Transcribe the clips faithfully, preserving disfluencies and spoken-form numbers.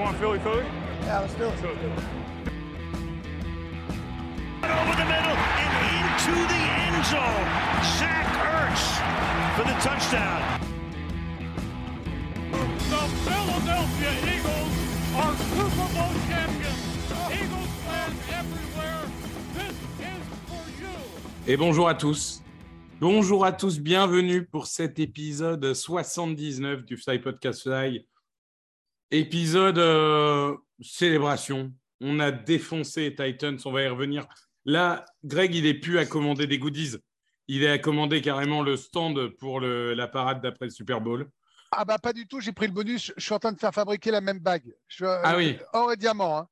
want Philly Philly? Yeah, let's do it. Philly. Over the middle and into the end zone. Zach Ertz for the touchdown. The Philadelphia Eagles are Super Bowl champions. Eagles fans everywhere. This is for you. Et bonjour à tous. Bonjour à tous, bienvenue pour cet épisode soixante-dix-neuf du Fly Podcast Fly. Épisode euh, célébration. On a défoncé Titans, on va y revenir. Là, Greg, il est plus à commander des goodies. Il est à commander carrément le stand pour le, la parade d'après le Super Bowl. Ah bah pas du tout, j'ai pris le bonus. Je suis en train de faire fabriquer la même bague. Je, ah euh, oui. Or et diamant. Hein.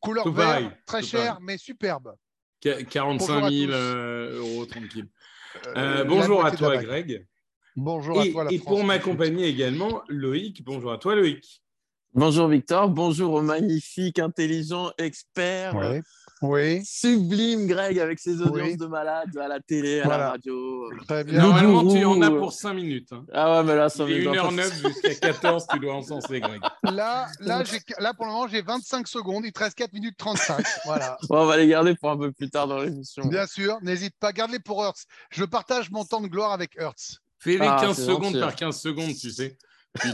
Couleur vert, pareil, très cher, pareil. Mais superbe. Qu- quarante-cinq mille euh, euros, tranquille. Euh, bonjour à toi, Greg. Bonjour et, à toi, la France. Et pour m'accompagner également, Loïc. Bonjour à toi, Loïc. Bonjour, Victor. Bonjour au magnifique, intelligent, expert, oui. Euh, oui. Sublime, Greg, avec ses audiences oui. de malade à la télé, à voilà. la radio. Très bien. Normalement, tu en as pour cinq minutes. Hein. Ah ouais, mais là, ça fait une heure neuf jusqu'à quatorze, tu dois encenser, Greg. Là, là, j'ai, là, pour le moment, j'ai vingt-cinq secondes. Il te reste quatre minutes trente-cinq. Voilà. Bon, on va les garder pour un peu plus tard dans l'émission. Bien sûr, n'hésite pas. Garde-les pour Hertz. Je partage mon temps de gloire avec Hertz. Fais les ah, quinze secondes par quinze secondes, tu sais. Tu,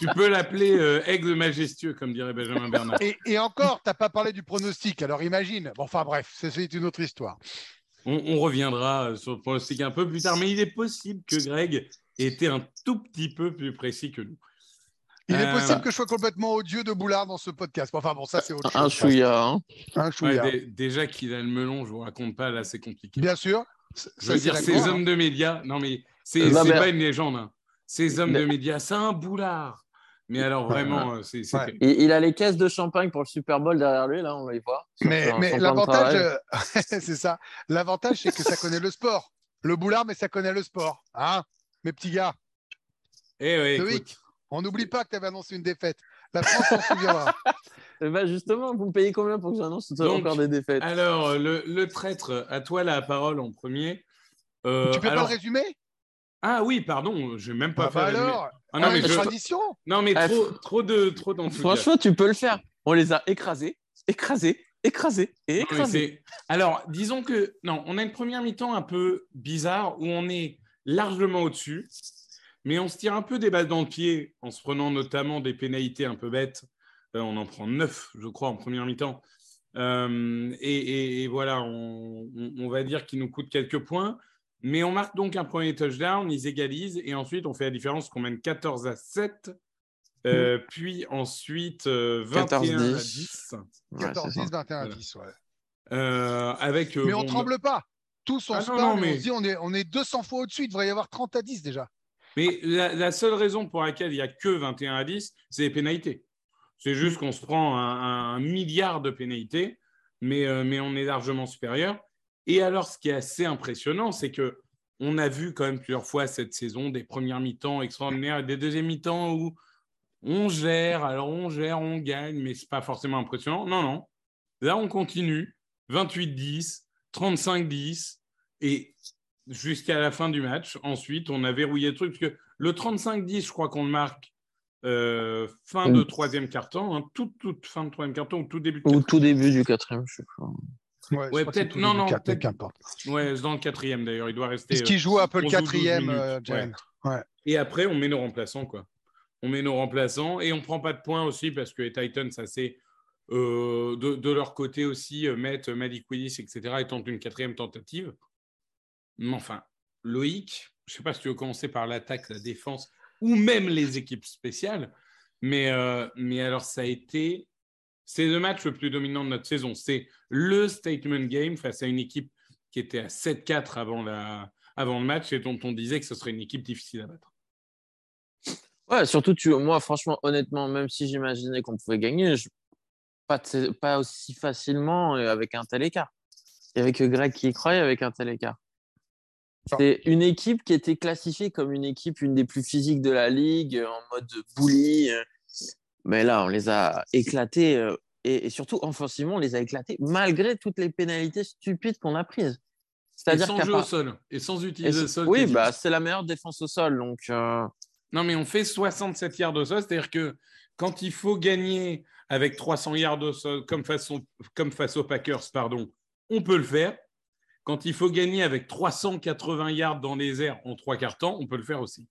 tu peux l'appeler euh, aigle majestueux, comme dirait Benjamin Bernard. Et, et encore, tu n'as pas parlé du pronostic, alors imagine. Bon, enfin bref, c'est, c'est une autre histoire. On, on reviendra sur le pronostic un peu plus tard, mais il est possible que Greg ait été un tout petit peu plus précis que nous. Il euh... est possible que je sois complètement odieux de Boulard dans ce podcast. Enfin bon, ça c'est autre chose. Un chouïa. Hein. Un chouïa. Ouais, d- déjà qu'il a le melon, je ne vous raconte pas, là c'est compliqué. Bien sûr. Ça, je veux dire, ces hommes de médias, non mais c'est, euh, c'est ben... pas une légende, hein. Ces hommes mais... de médias, c'est un boulard. Mais alors vraiment, c'est, c'est ouais. il, il a les caisses de champagne pour le Super Bowl derrière lui, là, on va y voir. Mais, son, mais son l'avantage, c'est ça. L'avantage, c'est que ça connaît le sport. Le boulard, mais ça connaît le sport. Hein, mes petits gars. Eh oui, écoute. Week, on n'oublie pas que tu avais annoncé une défaite. La France s'en souviendra. Ben justement, vous me payez combien pour que j'annonce donc, encore des défaites? Alors, le, le traître, à toi la parole en premier. Euh, tu peux alors... pas le résumer? Ah oui, pardon, je n'ai même pas ah fait. Bah alors, ah non, mais je... tradition. Non, mais trop, trop de, trop d'enthousiasme. Franchement, tu peux le faire. On les a écrasés, écrasés, écrasés et écrasés. Non, alors, disons que non, on a une première mi-temps un peu bizarre où on est largement au-dessus, mais on se tire un peu des balles dans le pied en se prenant notamment des pénalités un peu bêtes. Euh, on en prend neuf, je crois, en première mi-temps. Euh, et, et, et voilà, on, on, on va dire qu'il nous coûte quelques points. Mais on marque donc un premier touchdown, ils égalisent et ensuite on fait la différence qu'on mène quatorze à sept, euh, mmh. puis ensuite euh, vingt et un à dix. Ouais, quatorze dix, vingt et un à dix, ouais. Euh, avec, euh, mais on ne bon, tremble pas. Tous, on ah se non, parle, non, mais... on se dit on est, on est deux cents fois au-dessus, il devrait y avoir trente à dix déjà. Mais la, la seule raison pour laquelle il n'y a que vingt et un à dix, c'est les pénalités. C'est juste qu'on se prend un, un milliard de pénalités, mais, euh, mais on est largement supérieur. Et alors, ce qui est assez impressionnant, c'est qu'on a vu quand même plusieurs fois cette saison des premières mi-temps extraordinaires et des deuxièmes mi-temps où on gère, alors on gère, on gagne, mais ce n'est pas forcément impressionnant. Non, non. Là, on continue. vingt-huit dix, trente-cinq dix et jusqu'à la fin du match. Ensuite, on a verrouillé le truc. Parce que le trente-cinq dix, je crois qu'on le marque euh, fin de troisième quart-temps, hein, toute, toute fin de troisième quart-temps ou tout début de quart-temps. Ou tout début du quatrième, je crois. Ouais, ouais peut-être. Non, non. Quatre, peut-être... Qu'importe. Ouais, dans le quatrième d'ailleurs, il doit rester. Est-ce qu'il joue un peu le quatrième, euh, Jaylen ouais. Ouais. Et après, on met nos remplaçants, quoi. On met nos remplaçants et on prend pas de points aussi parce que les Titans, ça c'est euh, de, de leur côté aussi euh, mettent Malik Willis, et cetera et tentent une quatrième tentative. Mais enfin, Loïc, je sais pas si tu veux commencer par l'attaque, la défense ou même les équipes spéciales, mais euh, mais alors ça a été. C'est le match le plus dominant de notre saison. C'est le statement game face à une équipe qui était à sept quatre avant, la... avant le match et dont on disait que ce serait une équipe difficile à battre. Ouais, surtout, tu... moi, franchement, honnêtement, même si j'imaginais qu'on pouvait gagner, je... pas, de... pas aussi facilement avec un tel écart. Il n'y avait que Greg qui y croyait avec un tel écart. C'est une équipe qui était classifiée comme une équipe, une des plus physiques de la ligue, en mode bully. Mais là, on les a éclatés euh, et, et surtout, offensivement, on les a éclatés malgré toutes les pénalités stupides qu'on a prises. C'est-à-dire et sans jeu pas... au sol et sans utiliser et le sol. Oui, bah, c'est la meilleure défense au sol. Donc, euh, Non, mais on fait soixante-sept yards au sol, c'est-à-dire que quand il faut gagner avec trois cents yards au sol, comme, façon, comme face aux Packers, pardon, on peut le faire. Quand il faut gagner avec trois cent quatre-vingts yards dans les airs en trois quarts temps, on peut le faire aussi.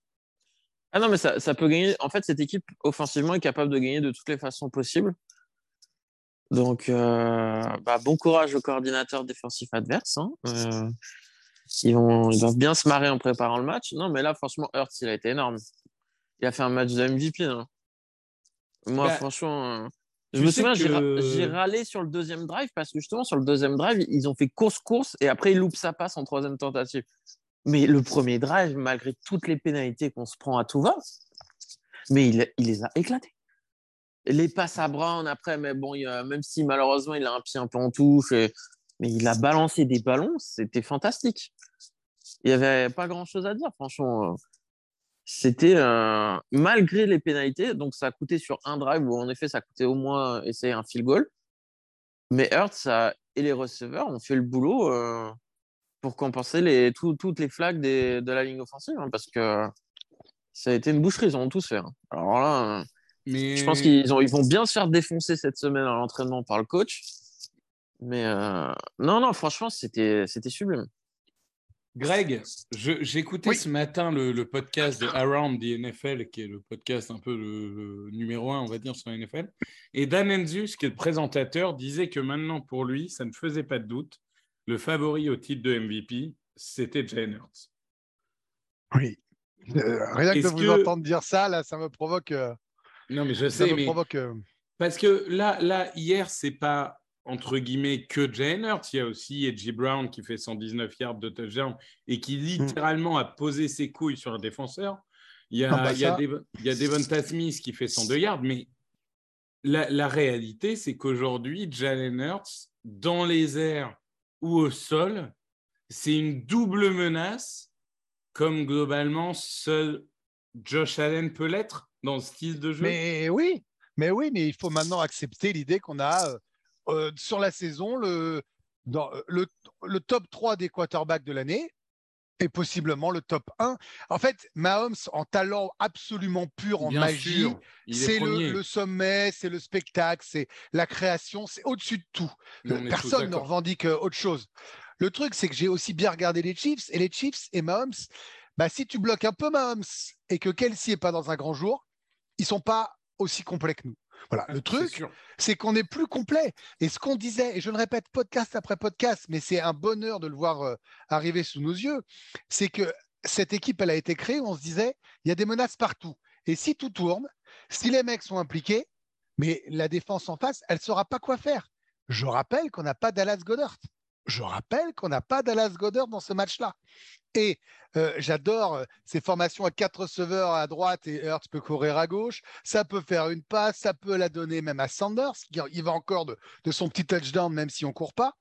Ah non, mais ça, ça peut gagner. En fait, cette équipe, offensivement, est capable de gagner de toutes les façons possibles. Donc, euh, bah, bon courage au coordinateur défensif adverse. Hein. Euh, ils, vont, ils doivent bien se marrer en préparant le match. Non, mais là, franchement, Hurts, il a été énorme. Il a fait un match de M V P. Hein. Moi, bah, franchement, euh, je me souviens, que... j'ai, ra- j'ai râlé sur le deuxième drive parce que justement, sur le deuxième drive, ils ont fait course-course et après, ils loupent sa passe en troisième tentative. Mais le premier drive, malgré toutes les pénalités qu'on se prend à tout va, mais il, il les a éclatés. Les passes à Brown après, mais bon, il a, même si malheureusement il a un pied un peu en touche, et, mais il a balancé des ballons, c'était fantastique. Il n'y avait pas grand-chose à dire, franchement. C'était euh, malgré les pénalités, donc ça a coûté sur un drive où en effet ça a coûté au moins essayer un field goal. Mais Hurts et les receveurs ont fait le boulot euh, pour compenser les, tout, toutes les flags des, de la ligne offensive, hein, parce que ça a été une boucherie, ils en ont tous fait. Hein. Alors là. Euh, Mais... Je pense qu'ils ont, ils vont bien se faire défoncer cette semaine à l'entraînement par le coach. Mais euh... non, non, franchement, c'était, c'était sublime. Greg, je, j'écoutais oui. ce matin le, le podcast de Around the N F L, qui est le podcast un peu le, le numéro un, on va dire, sur la N F L. Et Dan Enzius, qui est le présentateur, disait que maintenant, pour lui, ça ne faisait pas de doute. Le favori au titre de M V P, c'était Jaylen Hurts. Oui. Euh, rien Est-ce que vous que... entendre dire ça, là, ça me provoque... Euh... Non, mais je sais, mais provoque... parce que là, là, hier, c'est pas, entre guillemets, que Jaylen Hurts. Il y a aussi Edgy Brown qui fait cent dix-neuf yards de touchdown et qui littéralement a posé ses couilles sur un défenseur. Il y a, non, bah, il y a, ça... Dev... il y a Devonta Smith qui fait cent deux yards, mais la, la réalité, c'est qu'aujourd'hui, Jaylen Hurts, dans les airs ou au sol, c'est une double menace, comme globalement seul Josh Allen peut l'être. Dans le style de jeu. Mais oui, mais oui, mais il faut maintenant accepter l'idée qu'on a euh, sur la saison le, dans, le, le top trois des quarterbacks de l'année et possiblement le top un. En fait, Mahomes, en talent absolument pur, en Bien magie, sûr, c'est le, le sommet, c'est le spectacle, c'est la création, c'est au-dessus de tout. Non, personne ne revendique autre chose. Le truc, c'est que j'ai aussi bien regardé les Chiefs et les Chiefs et Mahomes. Bah, si tu bloques un peu Mahomes et que Kelsey n'est pas dans un grand jour, ils sont pas aussi complets que nous. Voilà. Le truc, c'est, c'est qu'on est plus complet. Et ce qu'on disait, et je le répète podcast après podcast, mais c'est un bonheur de le voir euh, arriver sous nos yeux, c'est que cette équipe, elle a été créée où on se disait, il y a des menaces partout. Et si tout tourne, si les mecs sont impliqués, mais la défense en face, elle ne saura pas quoi faire. Je rappelle qu'on n'a pas Dallas Goedert. Je rappelle qu'on n'a pas Dallas Goedert dans ce match-là. Et euh, j'adore euh, ces formations à quatre receveurs à droite et Hurts peut courir à gauche. Ça peut faire une passe, ça peut la donner même à Sanders. Qui, il va encore de, de son petit touchdown même si on ne court pas.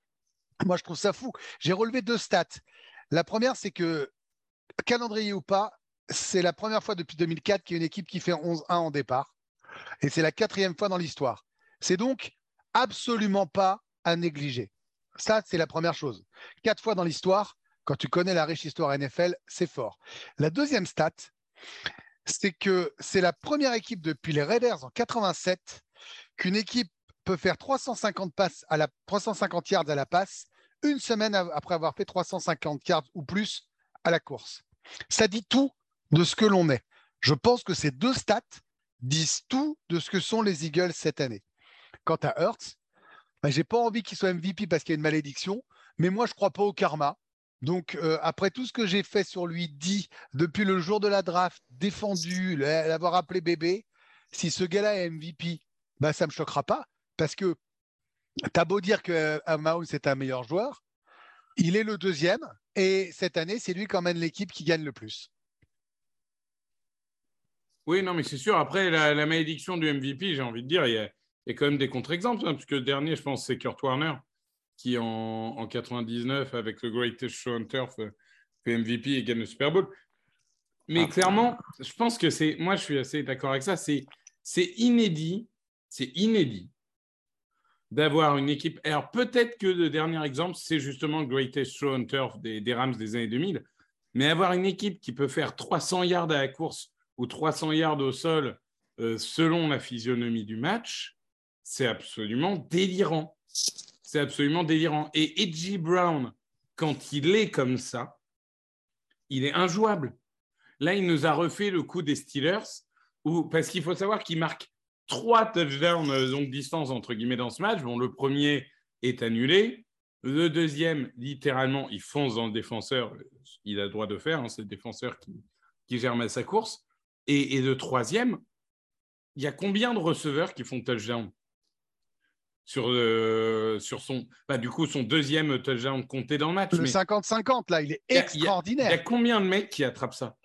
Moi, je trouve ça fou. J'ai relevé deux stats. La première, c'est que, calendrier ou pas, c'est la première fois depuis deux mille quatre qu'il y a une équipe qui fait onze un en départ. Et c'est la quatrième fois dans l'histoire. C'est donc absolument pas à négliger. Ça, c'est la première chose. Quatre fois dans l'histoire, quand tu connais la riche histoire N F L, c'est fort. La deuxième stat, c'est que c'est la première équipe depuis les Raiders en quatre-vingt-sept qu'une équipe peut faire trois cent cinquante passes à la, trois cent cinquante yards à la passe une semaine après avoir fait trois cent cinquante yards ou plus à la course. Ça dit tout de ce que l'on est. Je pense que ces deux stats disent tout de ce que sont les Eagles cette année. Quant à Hurts, bah, je n'ai pas envie qu'il soit M V P parce qu'il y a une malédiction, mais moi, je ne crois pas au karma. Donc, euh, après tout ce que j'ai fait sur lui, dit, depuis le jour de la draft, défendu, l'avoir appelé bébé, si ce gars-là est M V P, bah, ça ne me choquera pas parce que tu as beau dire que euh, Mahomes est un meilleur joueur, il est le deuxième et cette année, c'est lui qui emmène l'équipe qui gagne le plus. Oui, non, mais c'est sûr. Après, la, la malédiction du M V P, j'ai envie de dire, il y a, il y a quand même des contre-exemples hein, parce que le dernier, je pense, c'est Kurt Warner. Qui en, en quatre-vingt-dix-neuf, avec le Greatest Show on Turf, fait M V P et gagne le Super Bowl. Mais ah, clairement, je pense que c'est... Moi, je suis assez d'accord avec ça. C'est, c'est inédit. C'est inédit d'avoir une équipe... Alors, peut-être que le dernier exemple, c'est justement le Greatest Show on Turf des, des Rams des années deux mille. Mais avoir une équipe qui peut faire trois cents yards à la course ou trois cents yards au sol euh, selon la physionomie du match, c'est absolument délirant. C'est absolument délirant. Et Edgy Brown, quand il est comme ça, il est injouable. Là, il nous a refait le coup des Steelers, où, parce qu'il faut savoir qu'il marque trois touchdowns, donc distance, entre guillemets, dans ce match. Bon, le premier est annulé. Le deuxième, littéralement, il fonce dans le défenseur. Il a le droit de faire, hein, c'est le défenseur qui, qui gère mal sa course. Et, et le troisième, il y a combien de receveurs qui font touchdown sur, le, sur son… Bah, du coup, son deuxième touchdown compté dans le match. Le mais cinquante cinquante, là, il est extraordinaire. Il y, y, y a combien de mecs qui attrapent ça?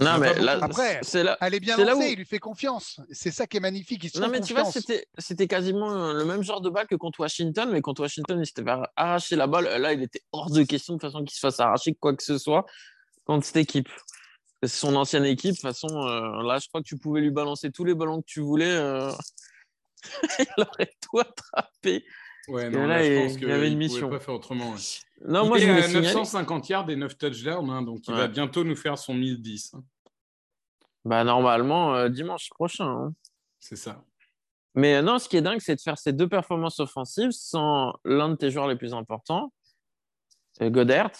Non, mais là, après, c'est là, elle est bien c'est lancée, là où... il lui fait confiance. C'est ça qui est magnifique. Il se non, mais confiance. Tu vois, c'était, c'était quasiment le même genre de balle que contre Washington, mais contre Washington, il s'était arraché la balle. Là, il était hors de question de façon qu'il se fasse arracher quoi que ce soit contre cette équipe. C'est son ancienne équipe. De toute façon, euh, là, je crois que tu pouvais lui balancer tous les ballons que tu voulais. Euh... il aurait tout attrapé. Ouais, non, là, là, je pense qu'il ne pouvait pas faire autrement. Ouais. Non, il moi, est je à neuf cent cinquante yards et neuf touchdowns, hein, donc il ouais. va bientôt nous faire son mille dix. Hein. Bah, normalement, euh, dimanche prochain. Hein. C'est ça. Mais euh, non, ce qui est dingue, c'est de faire ces deux performances offensives sans l'un de tes joueurs les plus importants, Goedert,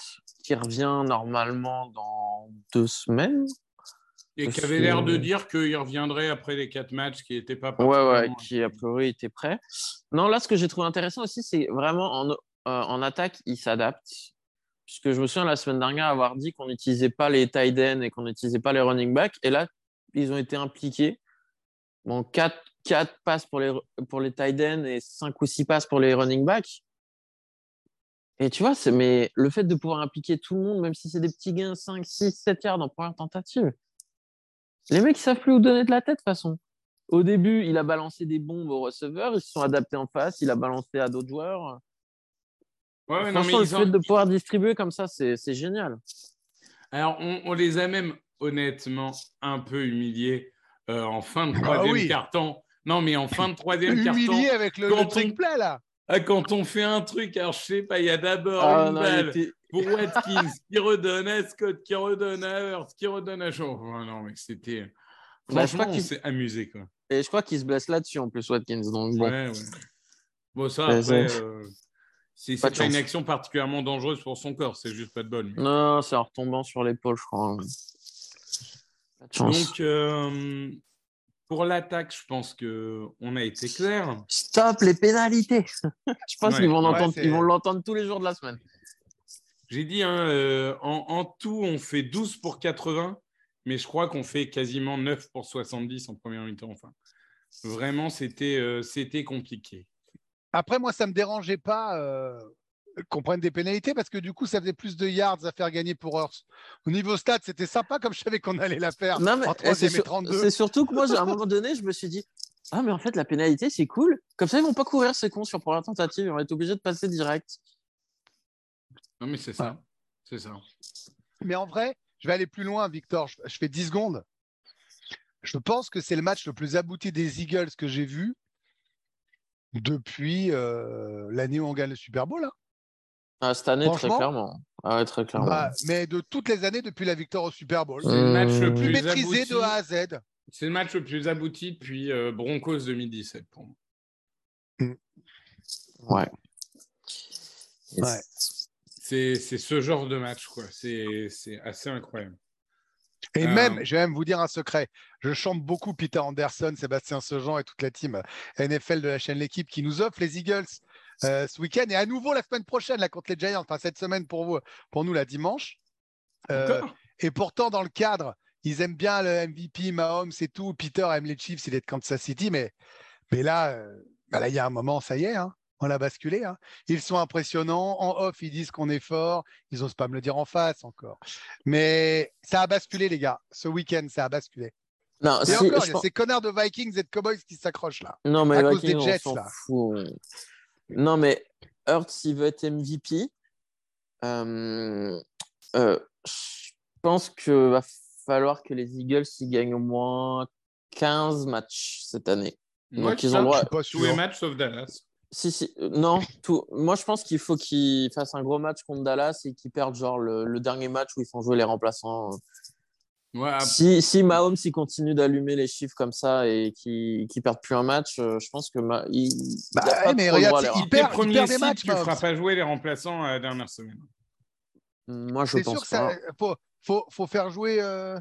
qui revient normalement dans deux semaines. Et qui avait l'air de dire qu'il reviendrait après les quatre matchs qui n'étaient pas prêts. Ouais, ouais, qui a priori était prêt. Non, là, ce que j'ai trouvé intéressant aussi, c'est vraiment en, euh, en attaque, il s'adapte. Puisque je me souviens la semaine dernière avoir dit qu'on n'utilisait pas les tight ends et qu'on n'utilisait pas les running backs. Et là, ils ont été impliqués. Bon, quatre, quatre passes pour les, pour les tight ends et cinq ou six passes pour les running backs. Et tu vois, c'est, mais le fait de pouvoir impliquer tout le monde, même si c'est des petits gains, cinq, six, sept yards en première tentative. Les mecs, ils savent plus où donner de la tête, de toute façon. Au début, il a balancé des bombes aux receveurs, ils se sont adaptés en face, il a balancé à d'autres joueurs. Ouais, mais non, mais le fait ont... de pouvoir distribuer comme ça, c'est, c'est génial. Alors, on, on les a même, honnêtement, un peu humiliés euh, en fin de troisième ah, oui. carton. Non, mais en fin de troisième carton. Humiliés avec le, le trick on... play, là. Ah, quand on fait un truc, alors je sais pas, il y a d'abord ah, une non, balle était... pour Watkins qui redonne à Scott, qui redonne à Hurts, qui redonne à Sou. Oh, non, mais c'était. Bah, franchement, on s'est amusé, quoi. Et je crois qu'il se blesse là-dessus en plus, Watkins. Donc bon. Ouais, ouais. Bon, ça, après, c'est, euh, c'est, c'est pas, pas une action particulièrement dangereuse pour son corps, c'est juste pas de bol. Mais... Non, c'est en retombant sur l'épaule, je crois. Pas de chance. Donc. Euh... Pour l'attaque, je pense qu'on a été clair. Stop les pénalités. Je pense ouais, qu'ils vont, ouais, ils vont l'entendre tous les jours de la semaine. J'ai dit, hein, euh, en, en tout, on fait douze pour quatre-vingts, mais je crois qu'on fait quasiment neuf pour soixante-dix en première mi-temps. Enfin, vraiment, c'était, euh, c'était compliqué. Après, moi, ça ne me dérangeait pas euh, qu'on prenne des pénalités parce que du coup, ça faisait plus de yards à faire gagner pour Hurts. Au niveau stade, c'était sympa comme je savais qu'on allait la perdre. Non, mais en troisième et trente-deux. C'est surtout que moi, à un moment donné, je me suis dit « Ah, mais en fait, la pénalité, c'est cool. Comme ça, ils ne vont pas courir, ces cons, sur première tentative. Ils vont être obligés de passer direct. » Non, mais c'est ça. Ouais. C'est ça. Mais en vrai, je vais aller plus loin, Victor. Je, je fais dix secondes. Je pense que c'est le match le plus abouti des Eagles que j'ai vu depuis euh, l'année où on gagne le Super Bowl, là. Ah, cette année, très clairement. Ah ouais, très clairement. Bah, mais de toutes les années, depuis la victoire au Super Bowl, c'est le match le plus maîtrisé abouti, de A à Z. C'est le match le plus abouti depuis euh, Broncos deux mille dix-sept pour moi. Mm. Ouais. ouais. C'est, c'est ce genre de match, quoi. C'est, c'est assez incroyable. Et euh... même, je vais même vous dire un secret. Je chante beaucoup Peter Anderson, Sébastien Sejean et toute la team N F L de la chaîne L'Équipe qui nous offre les Eagles. Euh, ce week-end et à nouveau la semaine prochaine là, contre les Giants, enfin cette semaine pour, vous, pour nous la dimanche euh, et pourtant dans le cadre ils aiment bien le M V P Mahomes et tout. Peter aime les Chiefs, il est de Kansas City, mais, mais là euh, bah là, y a un moment, ça y est, hein, on l'a basculé, hein. Ils sont impressionnants en off, ils disent qu'on est fort, ils n'osent pas me le dire en face encore, mais ça a basculé les gars, ce week-end ça a basculé. Non, et si, encore il y a ces connards de Vikings et de Cowboys qui s'accrochent là, non, mais à cause Vikings, des Jets on s'en là fout, ouais. Non, mais Hurts, il veut être M V P. Euh, euh, je pense qu'il va falloir que les Eagles ils gagnent au moins quinze matchs cette année. Moi, donc, ils ont droit... Tous les matchs sauf Dallas. Si, si. Euh, non, tout... Moi, je pense qu'il faut qu'ils fassent un gros match contre Dallas et qu'ils perdent genre, le, le dernier match où ils font jouer les remplaçants. Ouais, après... si, si Mahomes il continue d'allumer les chiffres comme ça et qu'il ne perde plus un match, je pense que Ma... il, bah, il a ouais, pas mais trop regarde, droit à il perd, il perd des matchs. Tu ne feras pas jouer les remplaçants à la dernière semaine. Moi, je c'est pense sûr que pas. Il faut, faut, faut faire jouer euh...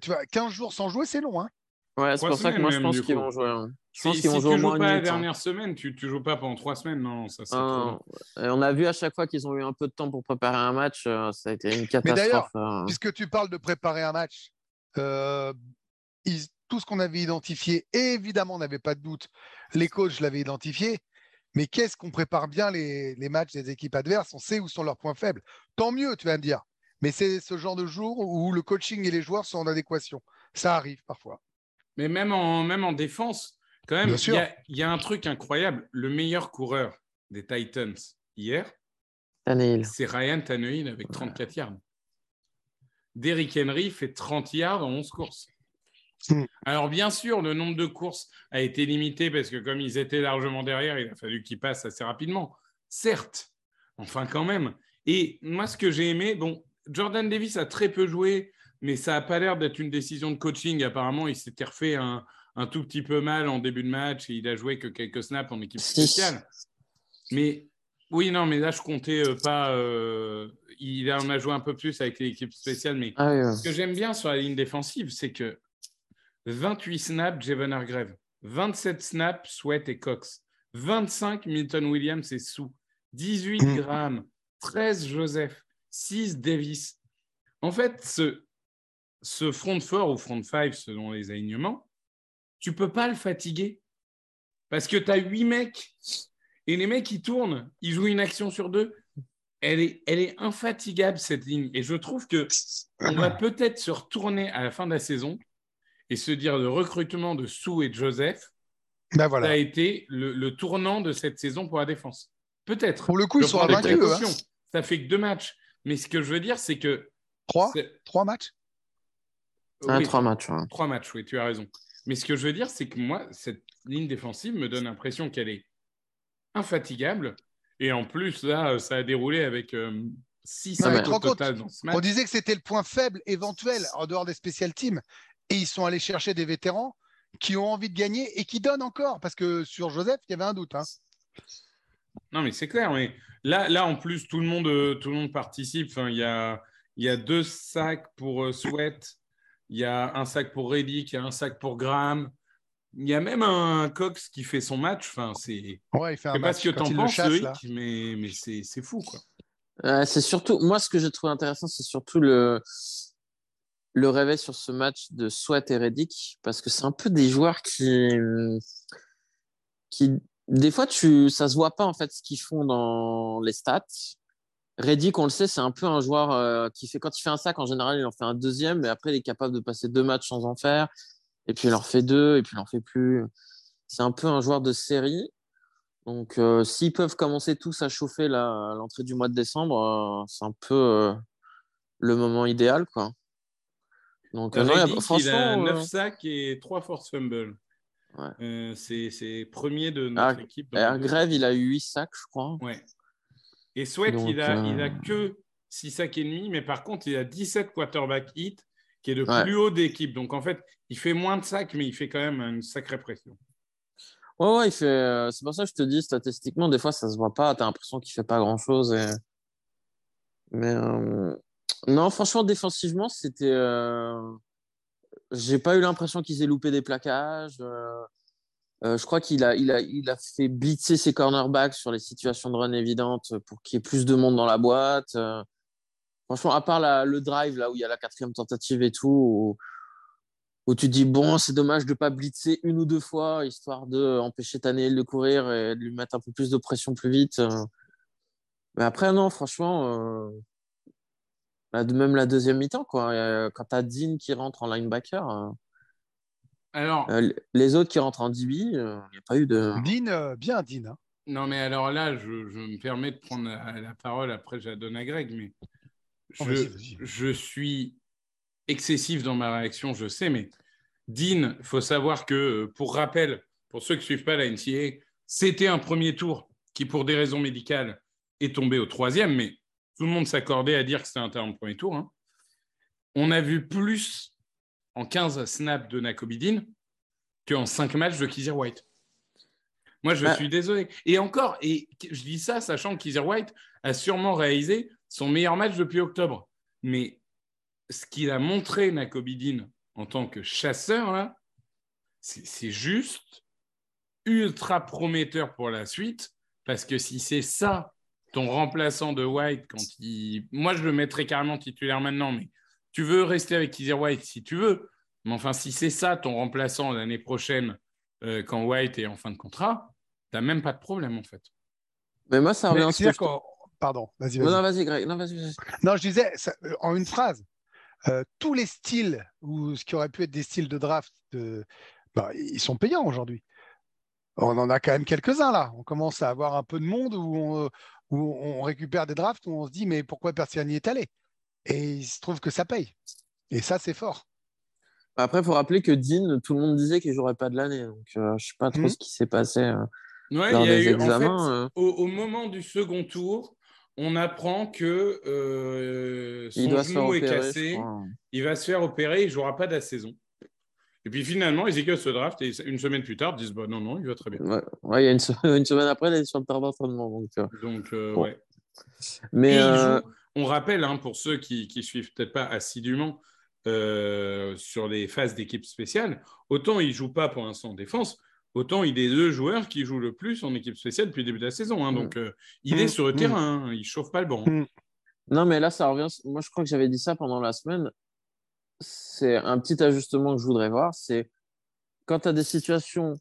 tu vois, quinze jours sans jouer, c'est long. Hein. Ouais, c'est pour ça que moi, je pense qu'ils vont jouer. Hein. Je pense si qu'ils vont si jouer tu ne joues pas minute, la dernière hein. semaine, tu ne joues pas pendant trois semaines. Non, ça, c'est ah, on a vu à chaque fois qu'ils ont eu un peu de temps pour préparer un match. Euh, ça a été une catastrophe. Mais d'ailleurs, hein. puisque tu parles de préparer un match, euh, ils, tout ce qu'on avait identifié, évidemment, on n'avait pas de doute. Les coachs l'avaient identifié. Mais qu'est-ce qu'on prépare bien les, les matchs des équipes adverses? On sait où sont leurs points faibles. Tant mieux, tu vas me dire. Mais c'est ce genre de jour où le coaching et les joueurs sont en adéquation. Ça arrive parfois. Mais même en, même en défense, quand même, il y, y a un truc incroyable. Le meilleur coureur des Titans hier, Tannehill. C'est Ryan Tannehill avec trente-quatre yards. Derrick Henry fait trente yards en onze courses. Mmh. Alors, bien sûr, le nombre de courses a été limité parce que comme ils étaient largement derrière, il a fallu qu'ils passent assez rapidement. Certes, enfin quand même. Et moi, ce que j'ai aimé, bon, Jordan Davis a très peu joué, mais ça n'a pas l'air d'être une décision de coaching. Apparemment, il s'était refait un, un tout petit peu mal en début de match et il n'a joué que quelques snaps en équipe spéciale. Mais oui, non, mais là, je ne comptais pas. Euh, il en a joué un peu plus avec l'équipe spéciale. Mais ah, yeah. ce que j'aime bien sur la ligne défensive, c'est que vingt-huit snaps, Jevon Hargrave. vingt-sept snaps, Sweat et Cox. vingt-cinq, Milton Williams et Sou. dix-huit, Graham. treize, Joseph. six, Davis. En fait, ce. Ce front four ou front five, selon les alignements, tu peux pas le fatiguer. Parce que tu as huit mecs et les mecs, ils tournent, ils jouent une action sur deux. Elle est, elle est infatigable, cette ligne. Et je trouve qu'on va peut-être se retourner à la fin de la saison et se dire le recrutement de Sou et de Joseph, ben voilà. ça a été le, le tournant de cette saison pour la défense. Peut-être. Pour le coup, ils sont invaincus. Hein. Ça fait que deux matchs. Mais ce que je veux dire, c'est que… Trois, c'est... Trois matchs Ah, oui, trois matchs. Hein. Trois matchs, oui, tu as raison. Mais ce que je veux dire, c'est que moi, cette ligne défensive me donne l'impression qu'elle est infatigable. Et en plus, là, ça a déroulé avec euh, six non, mais... au total dans ce match. On disait que c'était le point faible éventuel en dehors des special teams. Et ils sont allés chercher des vétérans qui ont envie de gagner et qui donnent encore. Parce que sur Joseph, il y avait un doute. Hein. Non, mais c'est clair. Mais là, là, en plus, tout le monde, tout le monde participe. Enfin, il y a, il y a deux sacs pour euh, Sweat. Il y a un sac pour Reddick, il y a un sac pour Graham. Il y a même un Cox qui fait son match. Enfin, c'est... Ouais, il fait un je ne sais pas ce que tu en penses, Loïc, mais, mais c'est, c'est fou, quoi. Euh, c'est surtout... Moi, ce que j'ai trouvé intéressant, c'est surtout le, le réveil sur ce match de Sweat et Reddick, parce que c'est un peu des joueurs qui... qui... Des fois, tu... ça ne se voit pas, en fait, ce qu'ils font dans les stats. Reddick, on le sait, c'est un peu un joueur euh, qui fait, quand il fait un sac, en général, il en fait un deuxième, mais après, il est capable de passer deux matchs sans en faire, et puis il en fait deux, et puis il en fait plus. C'est un peu un joueur de série. Donc, euh, s'ils peuvent commencer tous à chauffer là, à l'entrée du mois de décembre, euh, c'est un peu euh, le moment idéal, quoi. Donc, euh, Reddick, non, il a, il a neuf euh... sacs et trois force fumbles. Ouais. Euh, c'est, c'est premier de notre ah, équipe. Hargrave, il a eu huit sacs, je crois. Ouais. Et Sweat, Donc, il, a, euh... il a que six sacs et demi, mais par contre, il a dix-sept quarterback hits, qui est le ouais. plus haut d'équipe. Donc, en fait, il fait moins de sacs, mais il fait quand même une sacrée pression. Ouais, ouais, il fait. Euh, c'est pour ça que je te dis, statistiquement, des fois, ça ne se voit pas. Tu as l'impression qu'il ne fait pas grand-chose. Et... Mais euh... non, franchement, défensivement, c'était. Euh... J'ai pas eu l'impression qu'ils aient loupé des plaquages. Euh... Euh, je crois qu'il a, il a, il a fait blitzer ses cornerbacks sur les situations de run évidentes pour qu'il y ait plus de monde dans la boîte. Euh, franchement, à part la, le drive, là où il y a la quatrième tentative et tout, où, où tu te dis, bon, c'est dommage de ne pas blitzer une ou deux fois, histoire d'empêcher Tannehill de courir et de lui mettre un peu plus de pression plus vite. Euh, mais après, non, franchement, euh, même la deuxième mi-temps, quoi, euh, quand tu as Dean qui rentre en linebacker... Euh, Alors, euh, les autres qui rentrent en D B, il n'y a pas eu de... Dean, euh, bien Dean. Hein. Non, mais alors là, je, je me permets de prendre la, la parole, après je la donne à Greg, mais je, oh, vas-y, vas-y. je suis excessif dans ma réaction, je sais, mais Dean, il faut savoir que, pour rappel, pour ceux qui ne suivent pas la N C A A, c'était un premier tour qui, pour des raisons médicales, est tombé au troisième, mais tout le monde s'accordait à dire que c'était un talent de premier tour. Hein. On a vu plus en quinze snaps de Nakobe Dean qu'en cinq matchs de Kyzir White. Moi, je ah. suis désolé. Et encore, et je dis ça sachant que Kyzir White a sûrement réalisé son meilleur match depuis octobre. Mais ce qu'il a montré, Nakobe Dean, en tant que chasseur, là, c'est, c'est juste ultra prometteur pour la suite. Parce que si c'est ça, ton remplaçant de White, quand il... moi, je le mettrais carrément titulaire maintenant, mais tu veux rester avec Kyzir White si tu veux. Mais enfin, si c'est ça, ton remplaçant l'année prochaine, euh, quand White est en fin de contrat, tu n'as même pas de problème, en fait. Mais moi, ça revient en ce qu'on... Pardon, vas-y, vas-y. Non, non, vas-y, Greg. Non, vas-y, vas-y. Non, je disais, ça, en une phrase, euh, tous les styles, ou ce qui aurait pu être des styles de draft, euh, bah, ils sont payants aujourd'hui. On en a quand même quelques-uns, là. On commence à avoir un peu de monde où on, où on récupère des drafts, où on se dit, mais pourquoi Persiani est allé ? Et il se trouve que ça paye. Et ça, c'est fort. Après, il faut rappeler que Dean, tout le monde disait qu'il ne jouerait pas de l'année. Donc, euh, je ne sais pas trop mmh. ce qui s'est passé euh, ouais, lors y a des eu, examens. En fait, euh... au, au moment du second tour, on apprend que euh, son genou est cassé. Il va se faire opérer. Il ne jouera pas de la saison. Et puis finalement, ils écoutent ce draft et une semaine plus tard, ils disent bah, « Non, non, il va très bien. Ouais, » ouais, il y a une, se- une semaine après, il est sur le terrain d'entraînement. Donc, euh... donc euh, bon. ouais. Mais euh... joue, on rappelle, hein, pour ceux qui ne suivent peut-être pas assidûment euh, sur les phases d'équipe spéciale, autant il ne joue pas pour l'instant en défense, autant il est deux joueurs qui jouent le plus en équipe spéciale depuis le début de la saison. Hein, donc, euh, il est mmh. sur le mmh. terrain, hein, il ne chauffe pas le banc. Hein. Non, mais là, ça revient… Moi, je crois que j'avais dit ça pendant la semaine. C'est un petit ajustement que je voudrais voir, c'est quand tu as des situations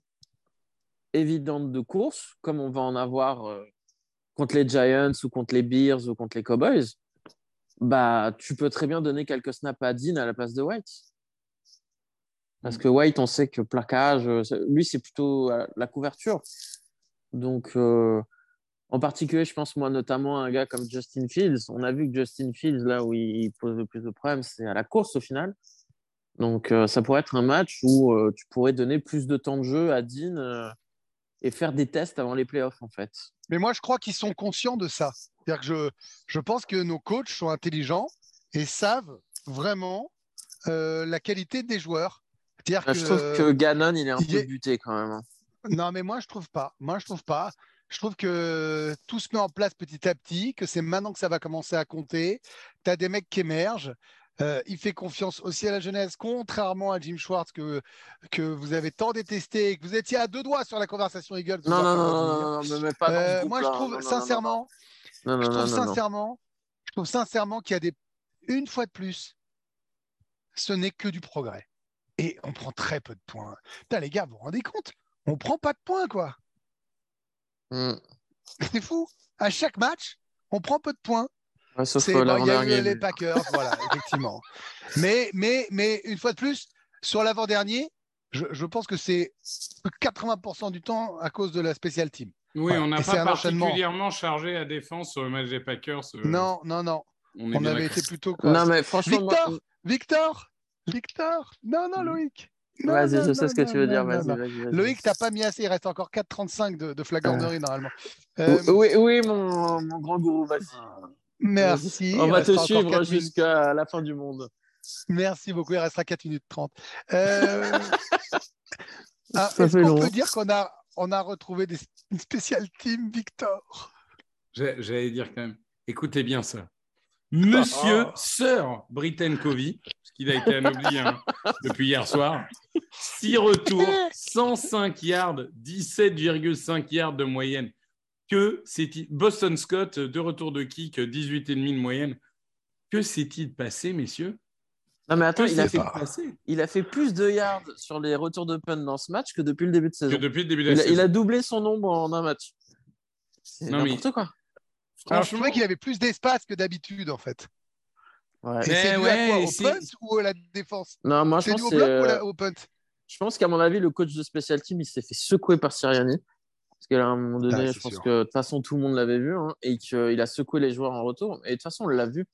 évidentes de course, comme on va en avoir euh, contre les Giants ou contre les Bears ou contre les Cowboys, bah, tu peux très bien donner quelques snaps à Dean à la place de White. Parce que White, on sait que plaquage, lui, c'est plutôt la couverture. Donc, euh, en particulier, je pense, moi, notamment à un gars comme Justin Fields. On a vu que Justin Fields, là où il pose le plus de problèmes, c'est à la course, au final. Donc, euh, ça pourrait être un match où euh, tu pourrais donner plus de temps de jeu à Dean euh, et faire des tests avant les playoffs, en fait. Mais moi, je crois qu'ils sont conscients de ça. C'est-à-dire que je, je pense que nos coachs sont intelligents et savent vraiment euh, la qualité des joueurs. C'est-à-dire bah, que, je trouve que Gannon, il est un il peu est... buté, quand même. Non, mais moi, je ne trouve pas. Moi, je trouve pas. Je trouve que tout se met en place petit à petit, que c'est maintenant que ça va commencer à compter. Tu as des mecs qui émergent. Euh, il fait confiance aussi à la jeunesse, contrairement à Jim Schwartz que, que vous avez tant détesté et que vous étiez à deux doigts sur la conversation Eagles. Non, non, non, non, non, non, mais pas dans ce groupe, euh, moi, je trouve sincèrement je trouve sincèrement qu'il y a des... Une fois de plus, ce n'est que du progrès. Et on prend très peu de points. Putain, les gars, vous vous rendez compte ? On ne prend pas de points, quoi. Mm. C'est fou. À chaque match, on prend peu de points. Ouais, sauf c'est, que là, bon, il y a eu gagné. Les Packers, voilà, effectivement. Mais, mais, mais une fois de plus, sur l'avant-dernier, je, je pense que c'est quatre-vingts pour cent du temps à cause de la special team. Oui, voilà. On n'a pas particulièrement chargé la défense sur le match des Packers. Euh... Non, non, non. On, on avait été plutôt quoi. Non, mais franchement, Victor, moi... Victor, Victor, non, non, Loïc. Non, vas-y, non, je sais non, ce que non, tu veux non, dire. Non, vas-y, non. Vas-y, vas-y. Loïc, t'as pas mis assez. Il reste encore quatre trente-cinq de, de flagornerie euh... normalement. Euh... Oui, oui, mon, mon grand gourou, vas-y. Merci. On va te suivre jusqu'à la fin du monde. Merci beaucoup. Il restera quatre minutes trente. Euh... ah, est-ce qu'on long. peut dire qu'on a, on a retrouvé des, une spéciale team, Victor ? J'ai, J'allais dire quand même. Écoutez bien ça. Monsieur oh. Sir Britain Covey, parce qu'il a été anobli hein, depuis hier soir, six retours, cent cinq yards, dix-sept virgule cinq yards de moyenne. Que c'est-il... Boston Scott, deux retours de kick, dix-huit virgule cinq de moyenne. Que s'est-il passé, messieurs ? Non, mais attends, il a, fait, il a fait plus de yards sur les retours de punt dans ce match que depuis le début de saison. Que depuis le début de la il, saison. A, il a doublé son nombre en un match. C'est non, n'importe mais... quoi. Alors, je trouvais qu'il avait plus d'espace que d'habitude, en fait. Ouais. Et mais c'est dû ouais, à quoi, au c'est... punt ou à la défense ? Non, moi, je c'est pense que c'est... Au, ou la... au punt ? Je pense qu'à mon avis, le coach de Special Team, il s'est fait secouer par Sirianni. Parce qu'à un moment donné, ah, je pense sûr. que de toute façon, tout le monde l'avait vu. Hein, et qu'il a secoué les joueurs en retour. Et de toute façon, on l'a vu.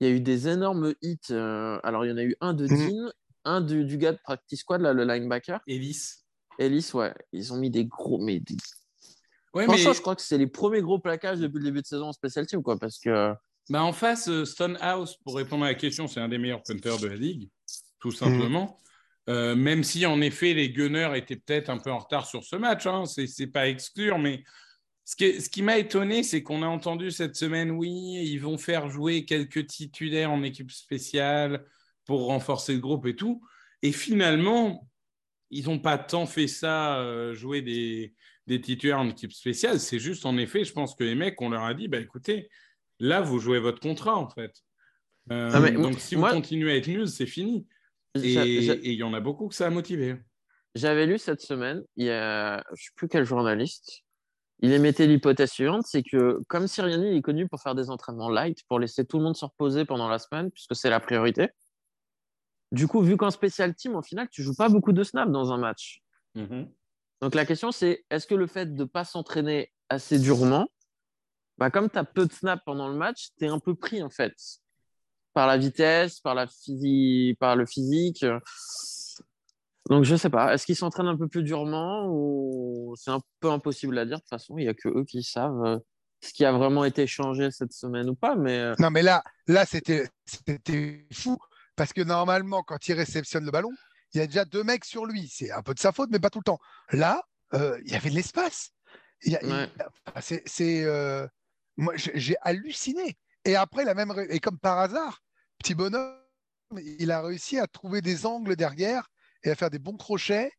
Il y a eu des énormes hits. Euh... Alors, il y en a eu un de Dean, mmh. un de, du gars de Practice Squad, là, le linebacker. Ellis. Ellis, ouais. Ils ont mis des gros... Mais des... Ouais, mais... ça, je crois que c'est les premiers gros plaquages depuis le début de saison en special team, quoi, parce que... Bah en face, Stonehouse, pour répondre à la question, c'est un des meilleurs punters de la ligue. tout simplement. Mmh. Euh, même si, en effet, les Gunners étaient peut-être un peu en retard sur ce match. Hein. C'est, c'est pas exclure, mais ce qui, ce qui m'a étonné, c'est qu'on a entendu cette semaine, oui, ils vont faire jouer quelques titulaires en équipe spéciale pour renforcer le groupe et tout. Et finalement, ils n'ont pas tant fait ça, euh, jouer des, des titulaires en équipe spéciale. C'est juste, en effet, je pense que les mecs, on leur a dit, bah, écoutez, là, vous jouez votre contrat, en fait. Euh, ah, mais, donc, si moi, vous continuez à être nuls, c'est fini. Et il y en a beaucoup que ça a motivé. J'avais lu cette semaine, il y a, je ne sais plus quel journaliste, il émettait l'hypothèse suivante, c'est que comme Sirianni est connu pour faire des entraînements light, pour laisser tout le monde se reposer pendant la semaine, puisque c'est la priorité, du coup, vu qu'en spécial team, au final, tu ne joues pas beaucoup de snaps dans un match. Mm-hmm. Donc, la question, c'est est-ce que le fait de ne pas s'entraîner assez durement, bah, comme tu as peu de snaps pendant le match, tu es un peu pris, en fait, par la vitesse, par, la phys... par le physique. Donc, je ne sais pas. Est-ce qu'ils s'entraînent un peu plus durement ou c'est un peu impossible à dire. De toute façon, il n'y a que eux qui savent ce qui a vraiment été changé cette semaine ou pas. Mais... Non, mais là, là c'était... c'était fou. Parce que normalement, quand il réceptionne le ballon, il y a déjà deux mecs sur lui. C'est un peu de sa faute, mais pas tout le temps. Là, euh, il y avait de l'espace. Il y a, ouais. il, c'est, c'est, euh, moi, j'ai halluciné. Et après, la même, et comme par hasard, petit bonhomme, il a réussi à trouver des angles derrière et à faire des bons crochets.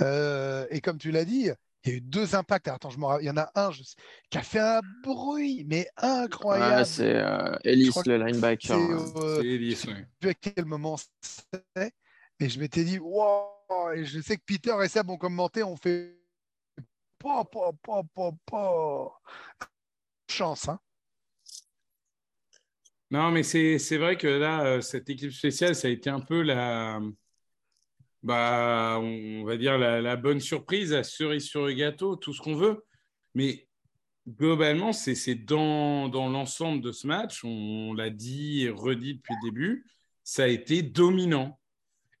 Euh, et comme tu l'as dit, il y a eu deux impacts. Alors, attends, je m'en... il y en a un je sais, qui a fait un bruit, mais incroyable. Ouais, c'est euh, Ellis, le linebacker. C'est, euh, c'est Ellis, oui. Je ne sais plus à quel moment c'était, mais je m'étais dit, wow, et je sais que Peter et Seb ont commenté, on fait po, po, po, po, po. Chance, hein. Non, mais c'est, c'est vrai que là, cette équipe spéciale, ça a été un peu la... Bah, on va dire la, la bonne surprise, la cerise sur le gâteau, tout ce qu'on veut. Mais globalement, c'est, c'est dans, dans l'ensemble de ce match, on, on l'a dit et redit depuis le début, ça a été dominant.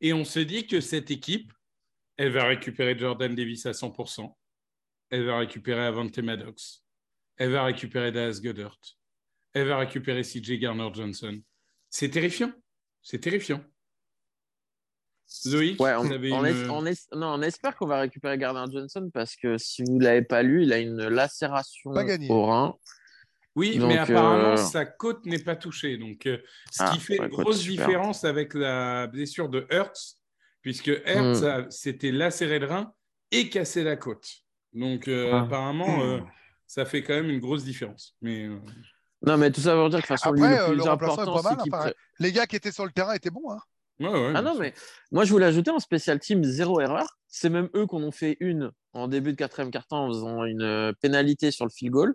Et on se dit que cette équipe, elle va récupérer Jordan Davis à cent pour cent, elle va récupérer Avante Maddox, elle va récupérer Dallas Goedert, elle va récupérer C J Gardner-Johnson. C'est terrifiant, c'est terrifiant. Zoïc, ouais, on, une... on, es- on, es- non, on espère qu'on va récupérer Gardner Johnson parce que si vous ne l'avez pas lu, il a une lacération au rein. Oui, donc, mais apparemment, euh... sa côte n'est pas touchée. Donc, euh, ce ah, qui fait une grosse différence super. Avec la blessure de Hurts, puisque Hurts hmm. s'était lacéré le rein et cassé la côte. Donc, euh, ah. apparemment, hmm. euh, ça fait quand même une grosse différence. Mais, euh... non, mais tout ça veut dire que de toute façon, après, lui, le plus le important, mal, c'est qu'il... Après, les gars qui étaient sur le terrain étaient bons, hein. Ouais, ouais, ah non, mais moi, je voulais ajouter en spécial team zéro erreur. C'est même eux qu'on en fait une en début de quatrième quart-temps en faisant une pénalité sur le field goal.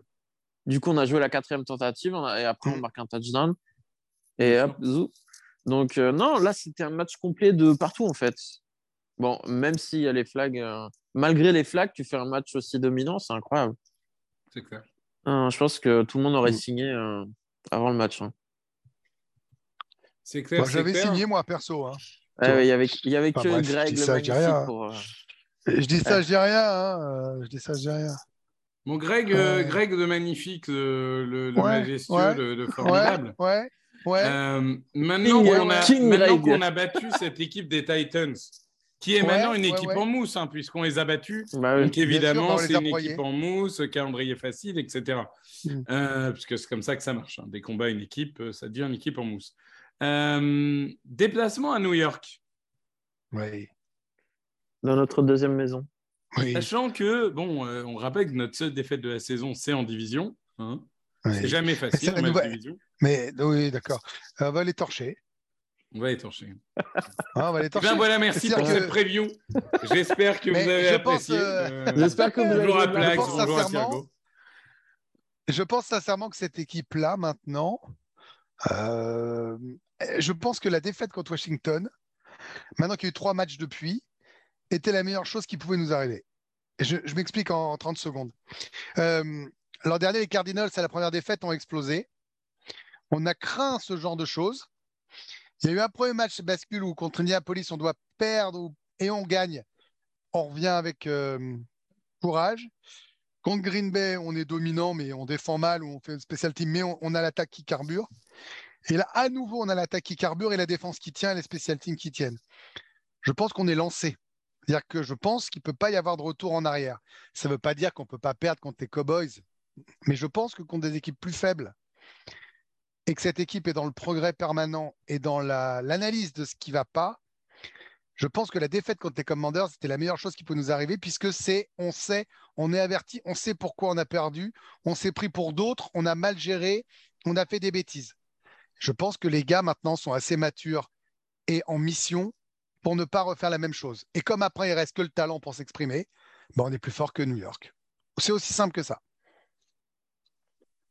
Du coup, on a joué la quatrième tentative et après, on marque un touchdown. Et hop, zou. Donc, euh, non, là, c'était un match complet de partout, en fait. Bon, même s'il y a les flags, euh, malgré les flags, tu fais un match aussi dominant, c'est incroyable. C'est clair. Euh, je pense que tout le monde aurait signé euh, avant le match. Hein. C'est clair, bah, c'est j'avais clair. signé, moi, perso. Hein. Ah, ouais, il n'y avait, il y avait enfin, que bref, Greg, je dis le ça, magnifique. Je dis ça, pour... je dis ça, ouais. je dis rien. Hein. Je dis ça, je dis rien. Bon, Greg, euh... Greg le magnifique, le, le, le ouais, majestueux, ouais. Le, le formidable. Ouais, ouais. Euh, maintenant King, qu'on a, King maintenant qu'on a battu cette équipe des Titans, qui est ouais, maintenant une ouais, équipe ouais. en mousse, hein, puisqu'on les a battus. Bah, oui. Donc, évidemment, sûr, c'est une équipe en mousse, calendrier facile, et cetera. euh, puisque c'est comme ça que ça marche. Hein. Des combats, une équipe, ça devient une équipe en mousse. Euh, déplacement à New York. Oui. Dans notre deuxième maison. Oui. Sachant que, bon, euh, on rappelle que notre seule défaite de la saison, c'est en division. Hein. Oui. C'est jamais facile. Mais, en nouvelle... division. Mais oui, d'accord. On va les torcher. On va les torcher. Ah, on va les torcher. Ben voilà, merci c'est-à-dire pour que... cette preview. J'espère que vous avez apprécié. J'espère que vous avez apprécié. Bonjour à Plax, bonjour à Je pense sincèrement que cette équipe-là, maintenant, Euh, je pense que la défaite contre Washington, maintenant qu'il y a eu trois matchs depuis, était la meilleure chose qui pouvait nous arriver. Je, je m'explique en, en trente secondes. Euh, l'an dernier, les Cardinals, à la première défaite, ont explosé. On a craint ce genre de choses. Il y a eu un premier match bascule où contre Indianapolis, on doit perdre et on gagne. On revient avec euh, courage. Contre Green Bay, on est dominant, mais on défend mal, ou on fait une special team, mais on, on a l'attaque qui carbure. Et là, à nouveau, on a l'attaque qui carbure et la défense qui tient et les special teams qui tiennent. je pense qu'on est lancé. C'est-à-dire que je pense qu'il ne peut pas y avoir de retour en arrière. Ça ne veut pas dire qu'on ne peut pas perdre contre les Cowboys, mais je pense que contre des équipes plus faibles et que cette équipe est dans le progrès permanent et dans la, l'analyse de ce qui ne va pas, je pense que la défaite contre les Commanders, c'était la meilleure chose qui peut nous arriver puisque c'est, on sait, on est averti, on sait pourquoi on a perdu, on s'est pris pour d'autres, on a mal géré, on a fait des bêtises. Je pense que les gars maintenant sont assez matures et en mission pour ne pas refaire la même chose. Et comme après, il reste que le talent pour s'exprimer, ben on est plus fort que New York. C'est aussi simple que ça.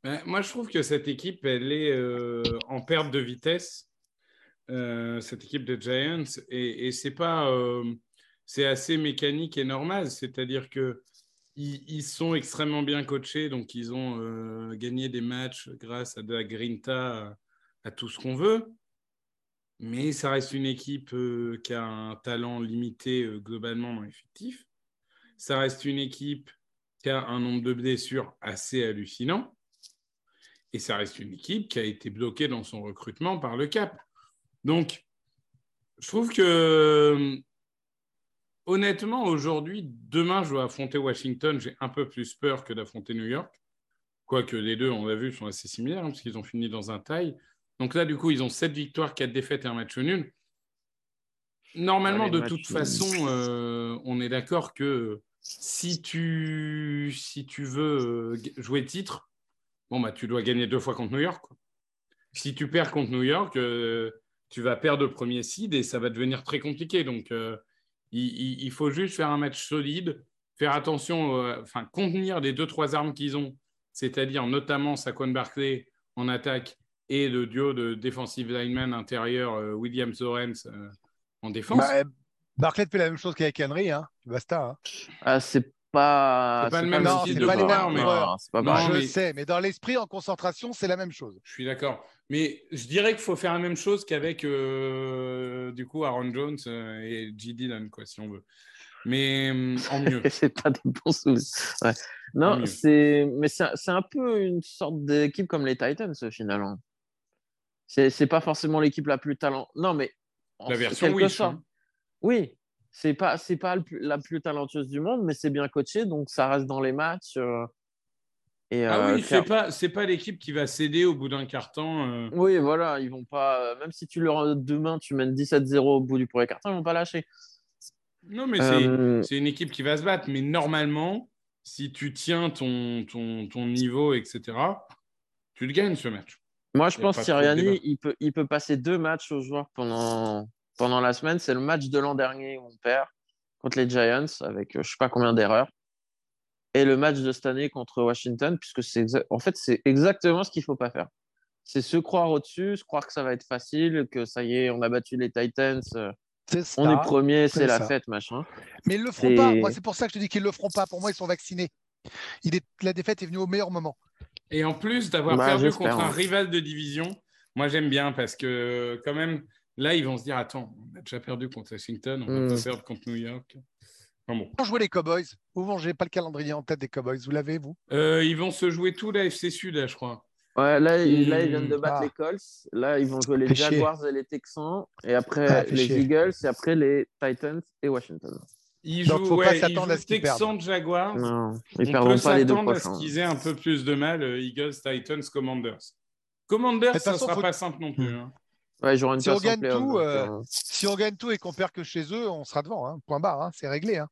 Ben, moi, je trouve que cette équipe, elle est euh, en perte de vitesse, euh, cette équipe de Giants, et, et c'est, pas, euh, c'est assez mécanique et normal. C'est-à-dire que ils, ils sont extrêmement bien coachés, donc ils ont euh, gagné des matchs grâce à de la grinta, à tout ce qu'on veut. Mais ça reste une équipe euh, qui a un talent limité euh, globalement dans l'effectif. Ça reste une équipe qui a un nombre de blessures assez hallucinant. Et ça reste une équipe qui a été bloquée dans son recrutement par le cap. Donc, je trouve que, honnêtement, aujourd'hui, demain, je dois affronter Washington. J'ai un peu plus peur que d'affronter New York. Quoique les deux, on l'a vu, sont assez similaires, hein, parce qu'ils ont fini dans un tie. Donc là, du coup, ils ont sept victoires, quatre défaites et un match nul. Normalement, de toute façon, euh, on est d'accord que si tu, si tu veux jouer titre, bon, bah, tu dois gagner deux fois contre New York, quoi. Si tu perds contre New York, euh, tu vas perdre le premier seed et ça va devenir très compliqué. Donc, euh, il, il faut juste faire un match solide, faire attention, euh, enfin, contenir les deux, trois armes qu'ils ont, c'est-à-dire notamment Saquon Barkley en attaque, et le duo de défensive lineman intérieur euh, Williams-Sorens euh, en défense. Bah, Barkley fait la même chose qu'avec Henry, hein. Basta. Hein. Ah, c'est pas... C'est pas c'est le pas même style de joueur. Mais... Non, non, je mais... sais, mais dans l'esprit, en concentration, c'est la même chose. Je suis d'accord. Mais je dirais qu'il faut faire la même chose qu'avec euh, du coup, Aaron Jones et J. Dillon, quoi, si on veut. Mais euh, en mieux. C'est pas de bons soucis. Ouais. Non, c'est... Mais c'est, c'est un peu une sorte d'équipe comme les Titans, finalement. C'est, c'est pas forcément l'équipe la plus talentueuse. Non, mais en la version quelque Wish, sorte. Hein. Oui, c'est pas, c'est pas plus, la plus talentueuse du monde, mais c'est bien coaché, donc ça reste dans les matchs. Euh, et, ah euh, oui, c'est pas, c'est pas l'équipe qui va céder au bout d'un quart-temps. Euh... Oui, voilà, ils vont pas. Même si tu leur demain, tu mènes dix-sept zéro au bout du premier quart-temps, ils vont pas lâcher. Non, mais euh... c'est, c'est une équipe qui va se battre. Mais normalement, si tu tiens ton, ton, ton niveau, et cetera, tu le gagnes ce match. Moi, je pense que Sirianni, il peut, il peut passer deux matchs aux joueurs pendant, pendant la semaine. C'est le match de l'an dernier où on perd contre les Giants avec je ne sais pas combien d'erreurs. Et le match de cette année contre Washington, puisque c'est, en fait, c'est exactement ce qu'il ne faut pas faire. C'est se croire au-dessus, se croire que ça va être facile, que ça y est, on a battu les Titans, c'est ça, on est premier, c'est, c'est la ça. Fête, machin. Mais ils ne le feront et... pas. Moi, c'est pour ça que je te dis qu'ils ne le feront pas. Pour moi, ils sont vaccinés. Il est... La défaite est venue au meilleur moment. Et en plus d'avoir bah, perdu contre un rival de division, moi j'aime bien parce que quand même, là ils vont se dire attends, on a déjà perdu contre Washington, on va mmh. pas perdre contre New York. Enfin, bon. Ils vont jouer les Cowboys. Où vont j'ai pas le calendrier en tête des Cowboys. Vous l'avez vous euh, Ils vont se jouer tout la F C Sud, là, je crois. Ouais, là, mmh. là ils viennent de battre ah. les Colts. Là ils vont jouer les Péché. Jaguars et les Texans, et après ah, les Eagles, et après les Titans et Washington. Ils jouent, donc, faut ouais, pas s'attendre ils à ce qu'ils perdent. Jaguars. Non, ils perdront pas s'attendre les deux prochains. À ce qu'ils aient un peu plus de mal, Eagles, Titans, Commanders. Commanders, ça ne sera faut... pas simple non plus. Hein. Ouais, une si, on gagne tout, euh, euh... si on gagne tout et qu'on perd que chez eux, on sera devant. Hein. Point barre, hein. C'est réglé. Hein.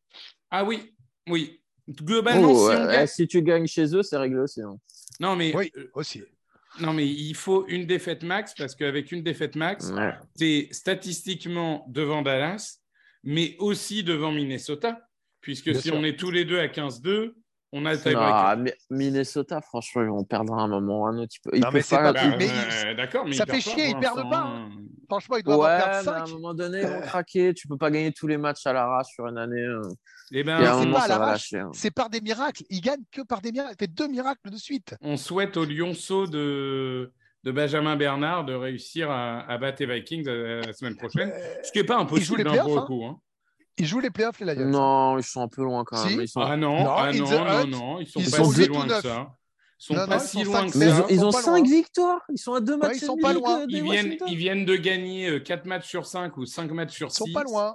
Ah oui, oui. Globalement, oh, si, on euh, gagne... si tu gagnes chez eux, c'est réglé aussi. Hein. Non, mais... Oui, aussi. Non, mais il faut une défaite max parce qu'avec une défaite max, ouais. tu es statistiquement devant Dallas, mais aussi devant Minnesota, puisque bien si sûr. On est tous les deux à quinze deux, on a le tie-breaker. Minnesota, franchement, ils vont perdre à un moment ou un autre. Ils non, mais c'est pas... Bah, mais ils... D'accord, mais ça fait chier, ils perdent pas. Hein. Franchement, ils doivent ouais, en perdre cinq. Ouais, à un moment donné, ils vont craquer. Tu peux pas gagner tous les matchs à l'arrache sur une année. Eh ben, un c'est moment, pas à l'arrache, lâcher, hein. C'est par des miracles. Ils gagnent que par des miracles. Ils font deux miracles de suite. On souhaite au lionceau de... de Benjamin Bernard de réussir à, à battre les Vikings la semaine prochaine, ce qui n'est pas impossible d'un gros coup. Hein. Ils jouent les playoffs, les Lions. Non, ils sont un peu loin quand même. Si. Ils sont... Ah non, non, ah non, non, non, ils sont ils pas sont si loin que ça. Ils sont non, pas non, si ils sont loin que ça. Ils, ils ont cinq victoires. Ils sont à deux matchs. Ouais, ils sont pas loin. Ils viennent, ils viennent de gagner quatre matchs sur cinq ou cinq matchs sur six. Ils sont pas loin.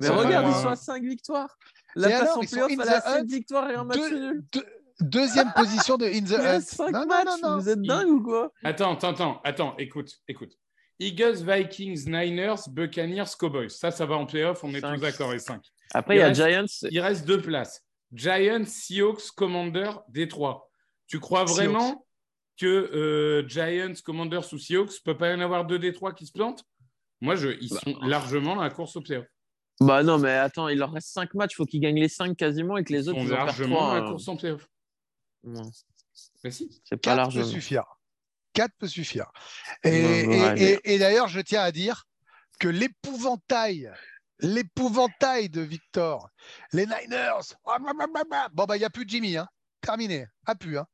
Mais ça regarde, va... ils sont à cinq victoires. La et place alors, en playoff, elle a cinq victoires et un match deux, nul. Deux, deuxième position de In the Hunt. Non, non, non, non. Vous êtes dingue Il... ou quoi Attends, attends, attends, écoute, écoute. Eagles, Vikings, Niners, Buccaneers, Cowboys. Ça, ça va en playoff, on est cinq. Tous d'accord, et cinq. Après, il y a reste, Giants. Il reste deux places. Giants, Seahawks, Commanders, Détroit. Tu crois vraiment Seahawks. que euh, Giants, Commanders ou Seahawks, il ne peut pas y en avoir deux Détroit qui se plantent? Moi, je, ils bah, sont largement dans la course au playoff. Bah non, mais attends, il leur reste cinq matchs, il faut qu'ils gagnent les cinq quasiment et que les autres... Ils sont largement trois, dans la course euh... en playoff. Non. Mais si. C'est pas largement. Ça suffit. quatre peut suffire. Et, bon, bon, et, et, et d'ailleurs, je tiens à dire que l'épouvantail, l'épouvantail de Victor, les Niners, bon, bah, il n'y a plus Jimmy, hein. Terminé. A pu, hein.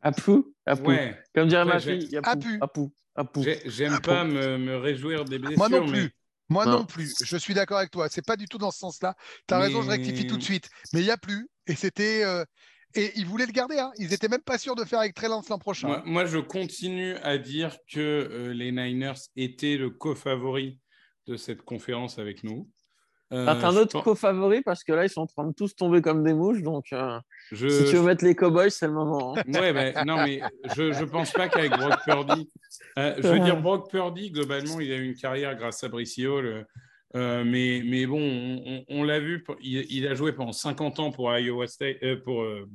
A pu, a pu. Ouais. Comme dirait ma fille, il y a pu, a pu, a pu. J'ai, j'aime Apu. pas me, me réjouir des blessures. Moi non plus. Mais... Moi non. non plus. Je suis d'accord avec toi. C'est pas du tout dans ce sens-là. T'as mais... raison, je rectifie tout de suite. Mais il n'y a plus. Et c'était... Euh... Et ils voulaient le garder, hein. Ils n'étaient même pas sûrs de faire avec Trey Lance l'an prochain. Moi, moi, je continue à dire que euh, les Niners étaient le co-favori de cette conférence avec nous. Euh, T'as un autre pense... co-favori parce que là, ils sont en train de tous tomber comme des mouches. Donc, euh, je... si tu veux mettre les Cowboys, c'est le moment. Hein. Ouais, bah, non, mais je ne pense pas qu'avec Brock Purdy. Euh, je veux dire, Brock Purdy, globalement, il a eu une carrière grâce à Brice Hall. Euh, mais, mais bon, on, on, on l'a vu, il, il a joué pendant cinquante ans pour Iowa State. Euh, pour, euh,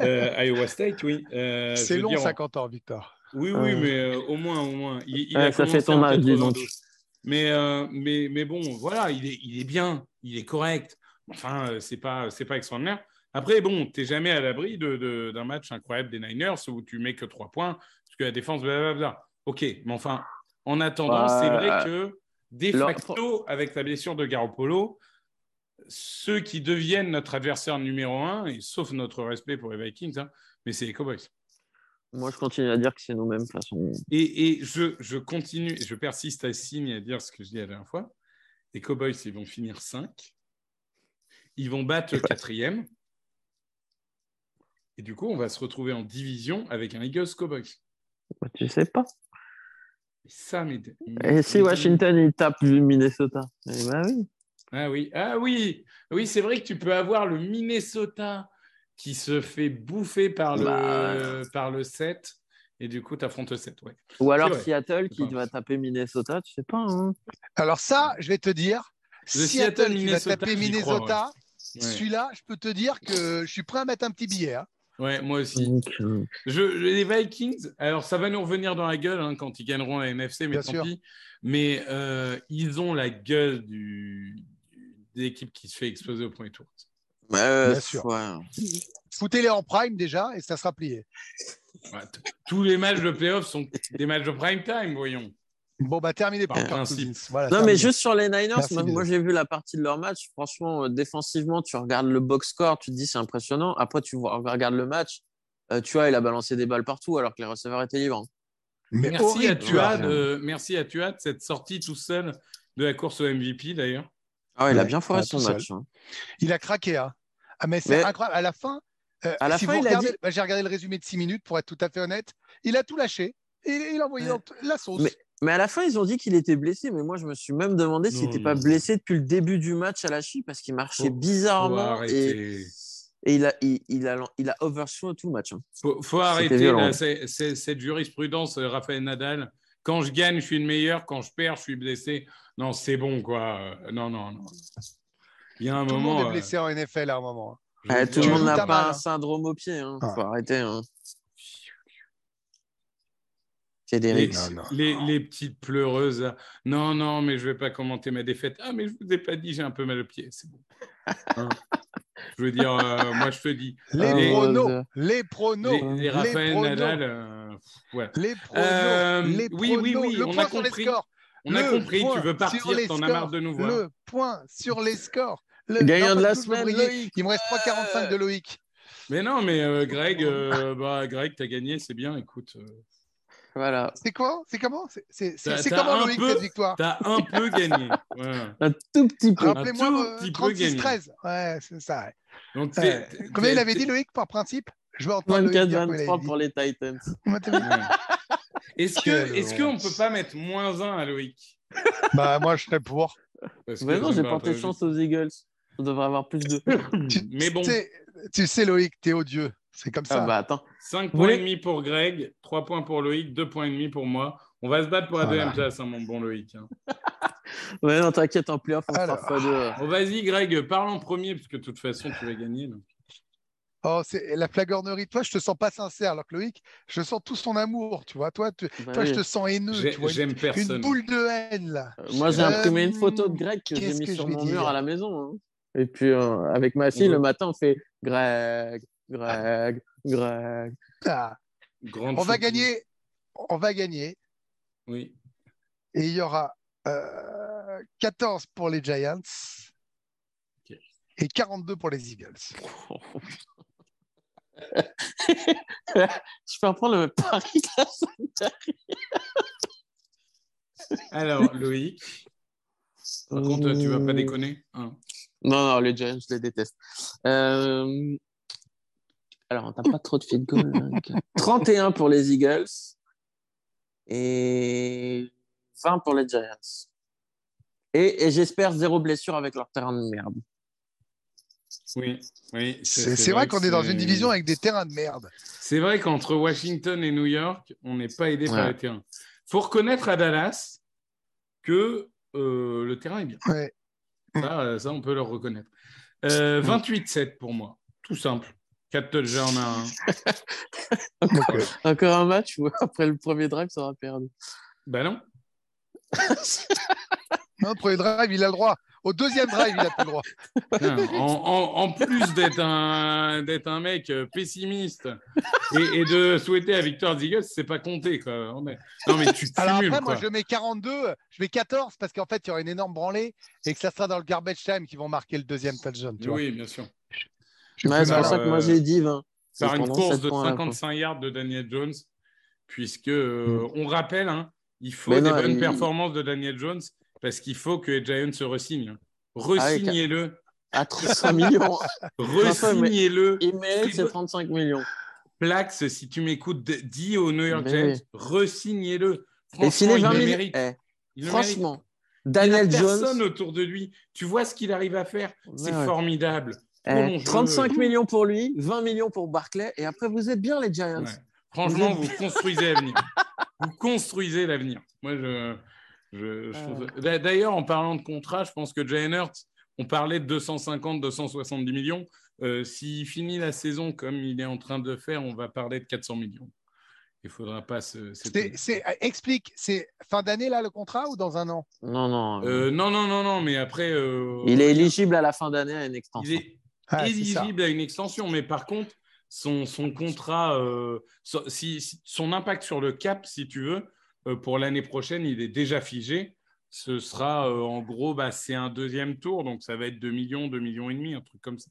euh, Iowa State oui. Euh, c'est long, dire, cinquante ans, Victor. Oui, oui, euh... mais euh, au moins, au moins. Il, il ouais, a ça fait ton âge, disons. Mais, euh, mais, mais bon, voilà, il est, il est bien, il est correct. Enfin, c'est pas, c'est pas extraordinaire. Après, bon, t'es jamais à l'abri de, de, d'un match incroyable des Niners où tu mets que trois points, parce que la défense, blablabla. Ok, mais enfin, en attendant, bah... c'est vrai que de facto, avec la blessure de Garoppolo, ceux qui deviennent notre adversaire numéro un, et sauf notre respect pour les Vikings, hein, mais c'est les Cowboys. Moi, je continue à dire que c'est nous-mêmes. De toute façon. Et, et je, je continue, je persiste à signe à dire ce que je dis la dernière fois. Les Cowboys, ils vont finir cinq. Ils vont battre le quatrième. Et du coup, on va se retrouver en division avec un Eagles Cowboys. Tu sais pas. Ça, mais... Et si Washington il tape le Minnesota, eh ben oui. Ah oui, ah oui, oui, c'est vrai que tu peux avoir le Minnesota qui se fait bouffer par le bah... euh, par le sept et du coup t'affrontes le sept, ouais. Ou alors Seattle qui va taper Minnesota, tu sais pas. Hein. Alors ça, je vais te dire, le Seattle, Seattle qui va taper Minnesota, crois, ouais. Celui-là, je peux te dire que je suis prêt à mettre un petit billet. Hein. Ouais, moi aussi. Okay. Je, les Vikings, alors ça va nous revenir dans la gueule hein, quand ils gagneront la N F C, mais Bien tant sûr. pis. Mais euh, ils ont la gueule du, du, de l'équipe qui se fait exploser au premier tour. Euh, Bien sûr. Ouais. Foutez-les en prime déjà et ça sera plié. Ouais, t- tous les matchs de play-off sont des matchs de prime time, voyons. Bon, bah terminé par principe. Voilà, non, terminé. Mais juste sur les Niners, Merci moi, moi j'ai vu la partie de leur match. Franchement, euh, défensivement, tu regardes le box score, tu te dis c'est impressionnant. Après, tu vois, regardes le match, euh, tu vois, il a balancé des balles partout alors que les receveurs étaient libres. Mais merci, horrible, à Thuad, euh, merci à Thuad, cette sortie tout seul de la course au M V P d'ailleurs. Ah, ouais, il a bien foiré ouais, son match. Hein. Il a craqué. Hein. Ah, mais c'est mais... incroyable. À la fin, euh, à la si fin vous regardez, dit... bah, j'ai regardé le résumé de six minutes pour être tout à fait honnête. Il a tout lâché et il a envoyé ouais. la sauce. Mais... Mais à la fin, ils ont dit qu'il était blessé. Mais moi, je me suis même demandé s'il n'était pas blessé depuis le début du match à la cheville parce qu'il marchait faut, bizarrement. Faut et, et il a, il, il a, il a overshot tout le match. Il hein. faut, faut arrêter violent, là, ouais. c'est, c'est, cette jurisprudence, Raphaël Nadal. Quand je gagne, je suis le meilleur. Quand je perds, je suis blessé. Non, c'est bon, quoi. Non, non, non. Il y a un tout moment. Tout le monde est blessé euh... en N F L à un moment. Eh, tout le monde n'a pas mal. un syndrome au pied. Il hein. ah. faut arrêter. Hein. Les, non, non, les, non. les petites pleureuses. Non, non, mais je ne vais pas commenter ma défaite. Ah, mais je ne vous ai pas dit, j'ai un peu mal au pied. C'est bon. Hein je veux dire, euh, moi, je te dis. Les, les pronos. Les pronos. Les, les Raphaël Nadal. Euh, ouais. Les pronos. Euh, les pronos. Oui, oui, oui. Le on a compris. On a compris. Tu veux partir, t'en as marre de nous voir. Le point sur les scores. Le gagnant de la semaine, Loïc. Il me reste trois virgule quarante-cinq de Loïc. Mais non, mais euh, Greg, euh, bah, Greg, t'as gagné, c'est bien. Écoute... Euh... Voilà. C'est quoi C'est comment C'est, c'est, c'est, c'est comment Loïc peu, cette victoire T'as un peu gagné. Ouais. Un tout petit peu. Rappelez-moi un tout petit peu gagné. trente-six treize Ouais, c'est ça. Ouais. Donc, t'es, euh, t'es, combien t'es, il avait dit Loïc par principe Je vais entendre vingt-quatre vingt-trois pour les Titans. Ouais. Est-ce que est-ce qu'on peut pas mettre moins un à Loïc Bah moi je serais pour. Mais non, j'ai porté chance aux Eagles. On devrait avoir plus de. Mais bon. Tu sais, Loïc, t'es odieux. C'est comme ça. Ah bah, attends. cinq points et demi pour Greg, trois points pour Loïc, deux points et demi pour moi. On va se battre pour la voilà. deuxième place, hein, mon bon Loïc. Hein. Ouais, non, t'inquiète, en playoff, on Alors... pas de. Bon, vas-y, Greg, parle en premier, parce que de toute façon, tu vas gagner. Donc. Oh, c'est la flagornerie. Toi, je te sens pas sincère, alors que Loïc, je sens tout son amour, tu vois. Toi, tu... bah, toi oui. je te sens haineux. J'ai... Tu vois, j'aime une... personne. Une boule de haine, là. Euh, moi, j'ai euh... imprimé une photo de Greg que Qu'est-ce j'ai mis sur mon mur à la maison. Hein. Et puis, euh, avec ma fille, ouais. le matin, on fait Greg, Greg, Greg. Ah. On va gagner. On va gagner. Oui. Et il y aura euh, quatorze pour les Giants. Okay. Et quarante-deux pour les Eagles. Je peux reprendre le pari de la semaine dernière. Alors, Loïc, par contre, euh... tu vas pas déconner hein. Non, non, les Giants, je les déteste. Euh... Alors, on t'a pas trop de feed goal. Hein. trente et un pour les Eagles et vingt pour les Giants. Et, et j'espère zéro blessure avec leur terrain de merde. Oui, oui. C'est, c'est, c'est, c'est vrai, vrai qu'on c'est... est dans une division avec des terrains de merde. C'est vrai qu'entre Washington et New York, on n'est pas aidé ouais. par les terrains. Il faut reconnaître à Dallas que euh, le terrain est bien. Ouais. Ça, ça, on peut leur reconnaître. Euh, vingt-huit sept pour moi. Tout simple. quatre touchdowns à un. encore, encore un match où après le premier drive, ça aura perdu. Ben non. Non, premier drive, il a le droit. Au deuxième drive, il a plus le droit. Non, en, en, en plus d'être un, d'être un mec pessimiste et, et de souhaiter la victoire des Eagles, c'est pas compté. Quoi. Non, mais, non, mais tu cumules. Alors après, quoi. Moi, je mets quarante-deux, je mets quatorze parce qu'en fait, il y aura une énorme branlée et que ça sera dans le garbage time qu'ils vont marquer le deuxième touchdown. Tu oui, vois. Bien sûr. C'est pour ça que moi, j'ai dit vingt. Par une course de cinquante-cinq yards de Daniel Jones, puisque, euh, on rappelle, hein, il faut mais des non, bonnes il... performances de Daniel Jones. Parce qu'il faut que les Giants se re-signent. Resignez-le. À trente-cinq millions. Resignez-le. Il mérite ses trente-cinq millions. Plax, si tu m'écoutes, dis aux New York Giants, re-signez-le. Franchement, il le mérite. Eh. Il franchement, le mérite. Daniel il Jones. Il n'y a personne autour de lui. Tu vois ce qu'il arrive à faire. C'est ouais. formidable. Eh. trente-cinq millions pour lui, vingt millions pour Barkley. Et après, vous êtes bien, les Giants. Ouais. Franchement, vous, vous construisez l'avenir. Vous construisez l'avenir. Moi, je... Je, je trouve... euh... D'ailleurs, en parlant de contrat, je pense que Jaylen Hurts, on parlait de deux cent cinquante à deux cent soixante-dix millions. Euh, s'il finit la saison comme il est en train de faire, on va parler de quatre cents millions. Il ne faudra pas se... C'est, c'est, explique, c'est fin d'année, là, le contrat, ou dans un an ? Non, non. Euh, non, non, non, non, mais après... Euh... Il est éligible à la fin d'année à une extension. Il est ah, éligible à une extension, mais par contre, son, son contrat, euh, son, si, son impact sur le cap, si tu veux... Euh, pour l'année prochaine, il est déjà figé. Ce sera, euh, en gros, bah, c'est un deuxième tour, donc ça va être deux millions, deux millions et demi, un truc comme ça.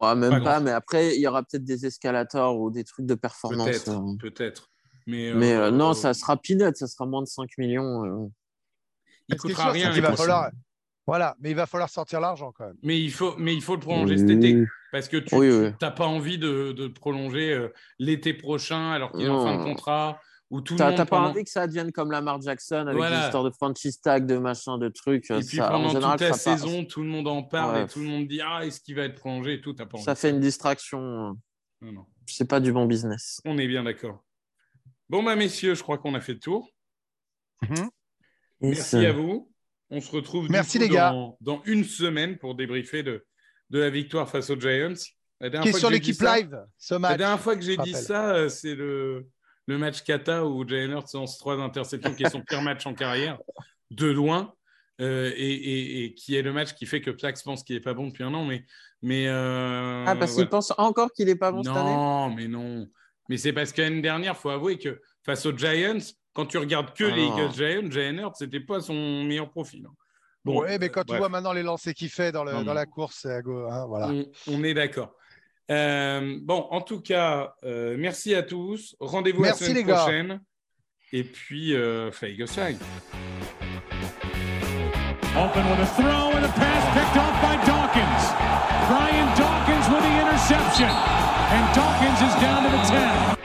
Ouais, même pas, pas mais après, il y aura peut-être des escalators ou des trucs de performance. Peut-être, euh... peut-être. Mais, mais euh, euh, non, euh... ça sera peanut, ça sera moins de cinq millions. Euh... Il ne coûtera sûr, rien. Il va falloir... Voilà, mais il va falloir sortir l'argent quand même. Mais il faut, mais il faut le prolonger oui. cet été, parce que tu n'as oui, oui. pas envie de, de prolonger euh, l'été prochain alors qu'il est en fin de contrat. Tout t'as, t'as pas pendant... envie que ça devienne comme Lamar Jackson avec voilà. l'histoire de franchise tag, de machin, de trucs. Et ça, puis pendant en général, toute la saison, tout le monde en parle ouais. et tout le monde dit ah est-ce qu'il va être prolongé et tout. T'as pas envie. Ça fait une distraction. Non, non. C'est pas du bon business. On est bien d'accord. Bon bah messieurs, je crois qu'on a fait le tour. Mm-hmm. Merci c'est... à vous. On se retrouve du Merci coup, les gars. Dans, dans une semaine pour débriefer de, de la victoire face aux Giants. Qui est sur l'équipe live ce match. La dernière fois que j'ai dit ça, c'est le Le match Kata où Jaylen Hurts lance trois interceptions, qui est son pire match en carrière, de loin, euh, et, et, et qui est le match qui fait que Plax pense qu'il n'est pas bon depuis un an. Mais, mais euh, ah, parce voilà. qu'il pense encore qu'il n'est pas bon non, cette année ? Non, mais non. Mais c'est parce que l'année dernière, il faut avouer que face aux Giants, quand tu regardes que ah. les Eagles-Giants, Jaylen Hurts, ce n'était pas son meilleur profil. Bon, oui, mais quand euh, tu bref. vois maintenant les lancers qu'il fait dans, le, non, dans la course, à go, hein, voilà. on, on est d'accord. Euh, bon, en tout cas, euh, merci à tous. Rendez-vous merci la semaine prochaine. Gars. Et puis, euh, fly go shine. Open with a throw and a pass picked off by Dawkins. Brian Dawkins with the interception. And Dawkins is down to the ten.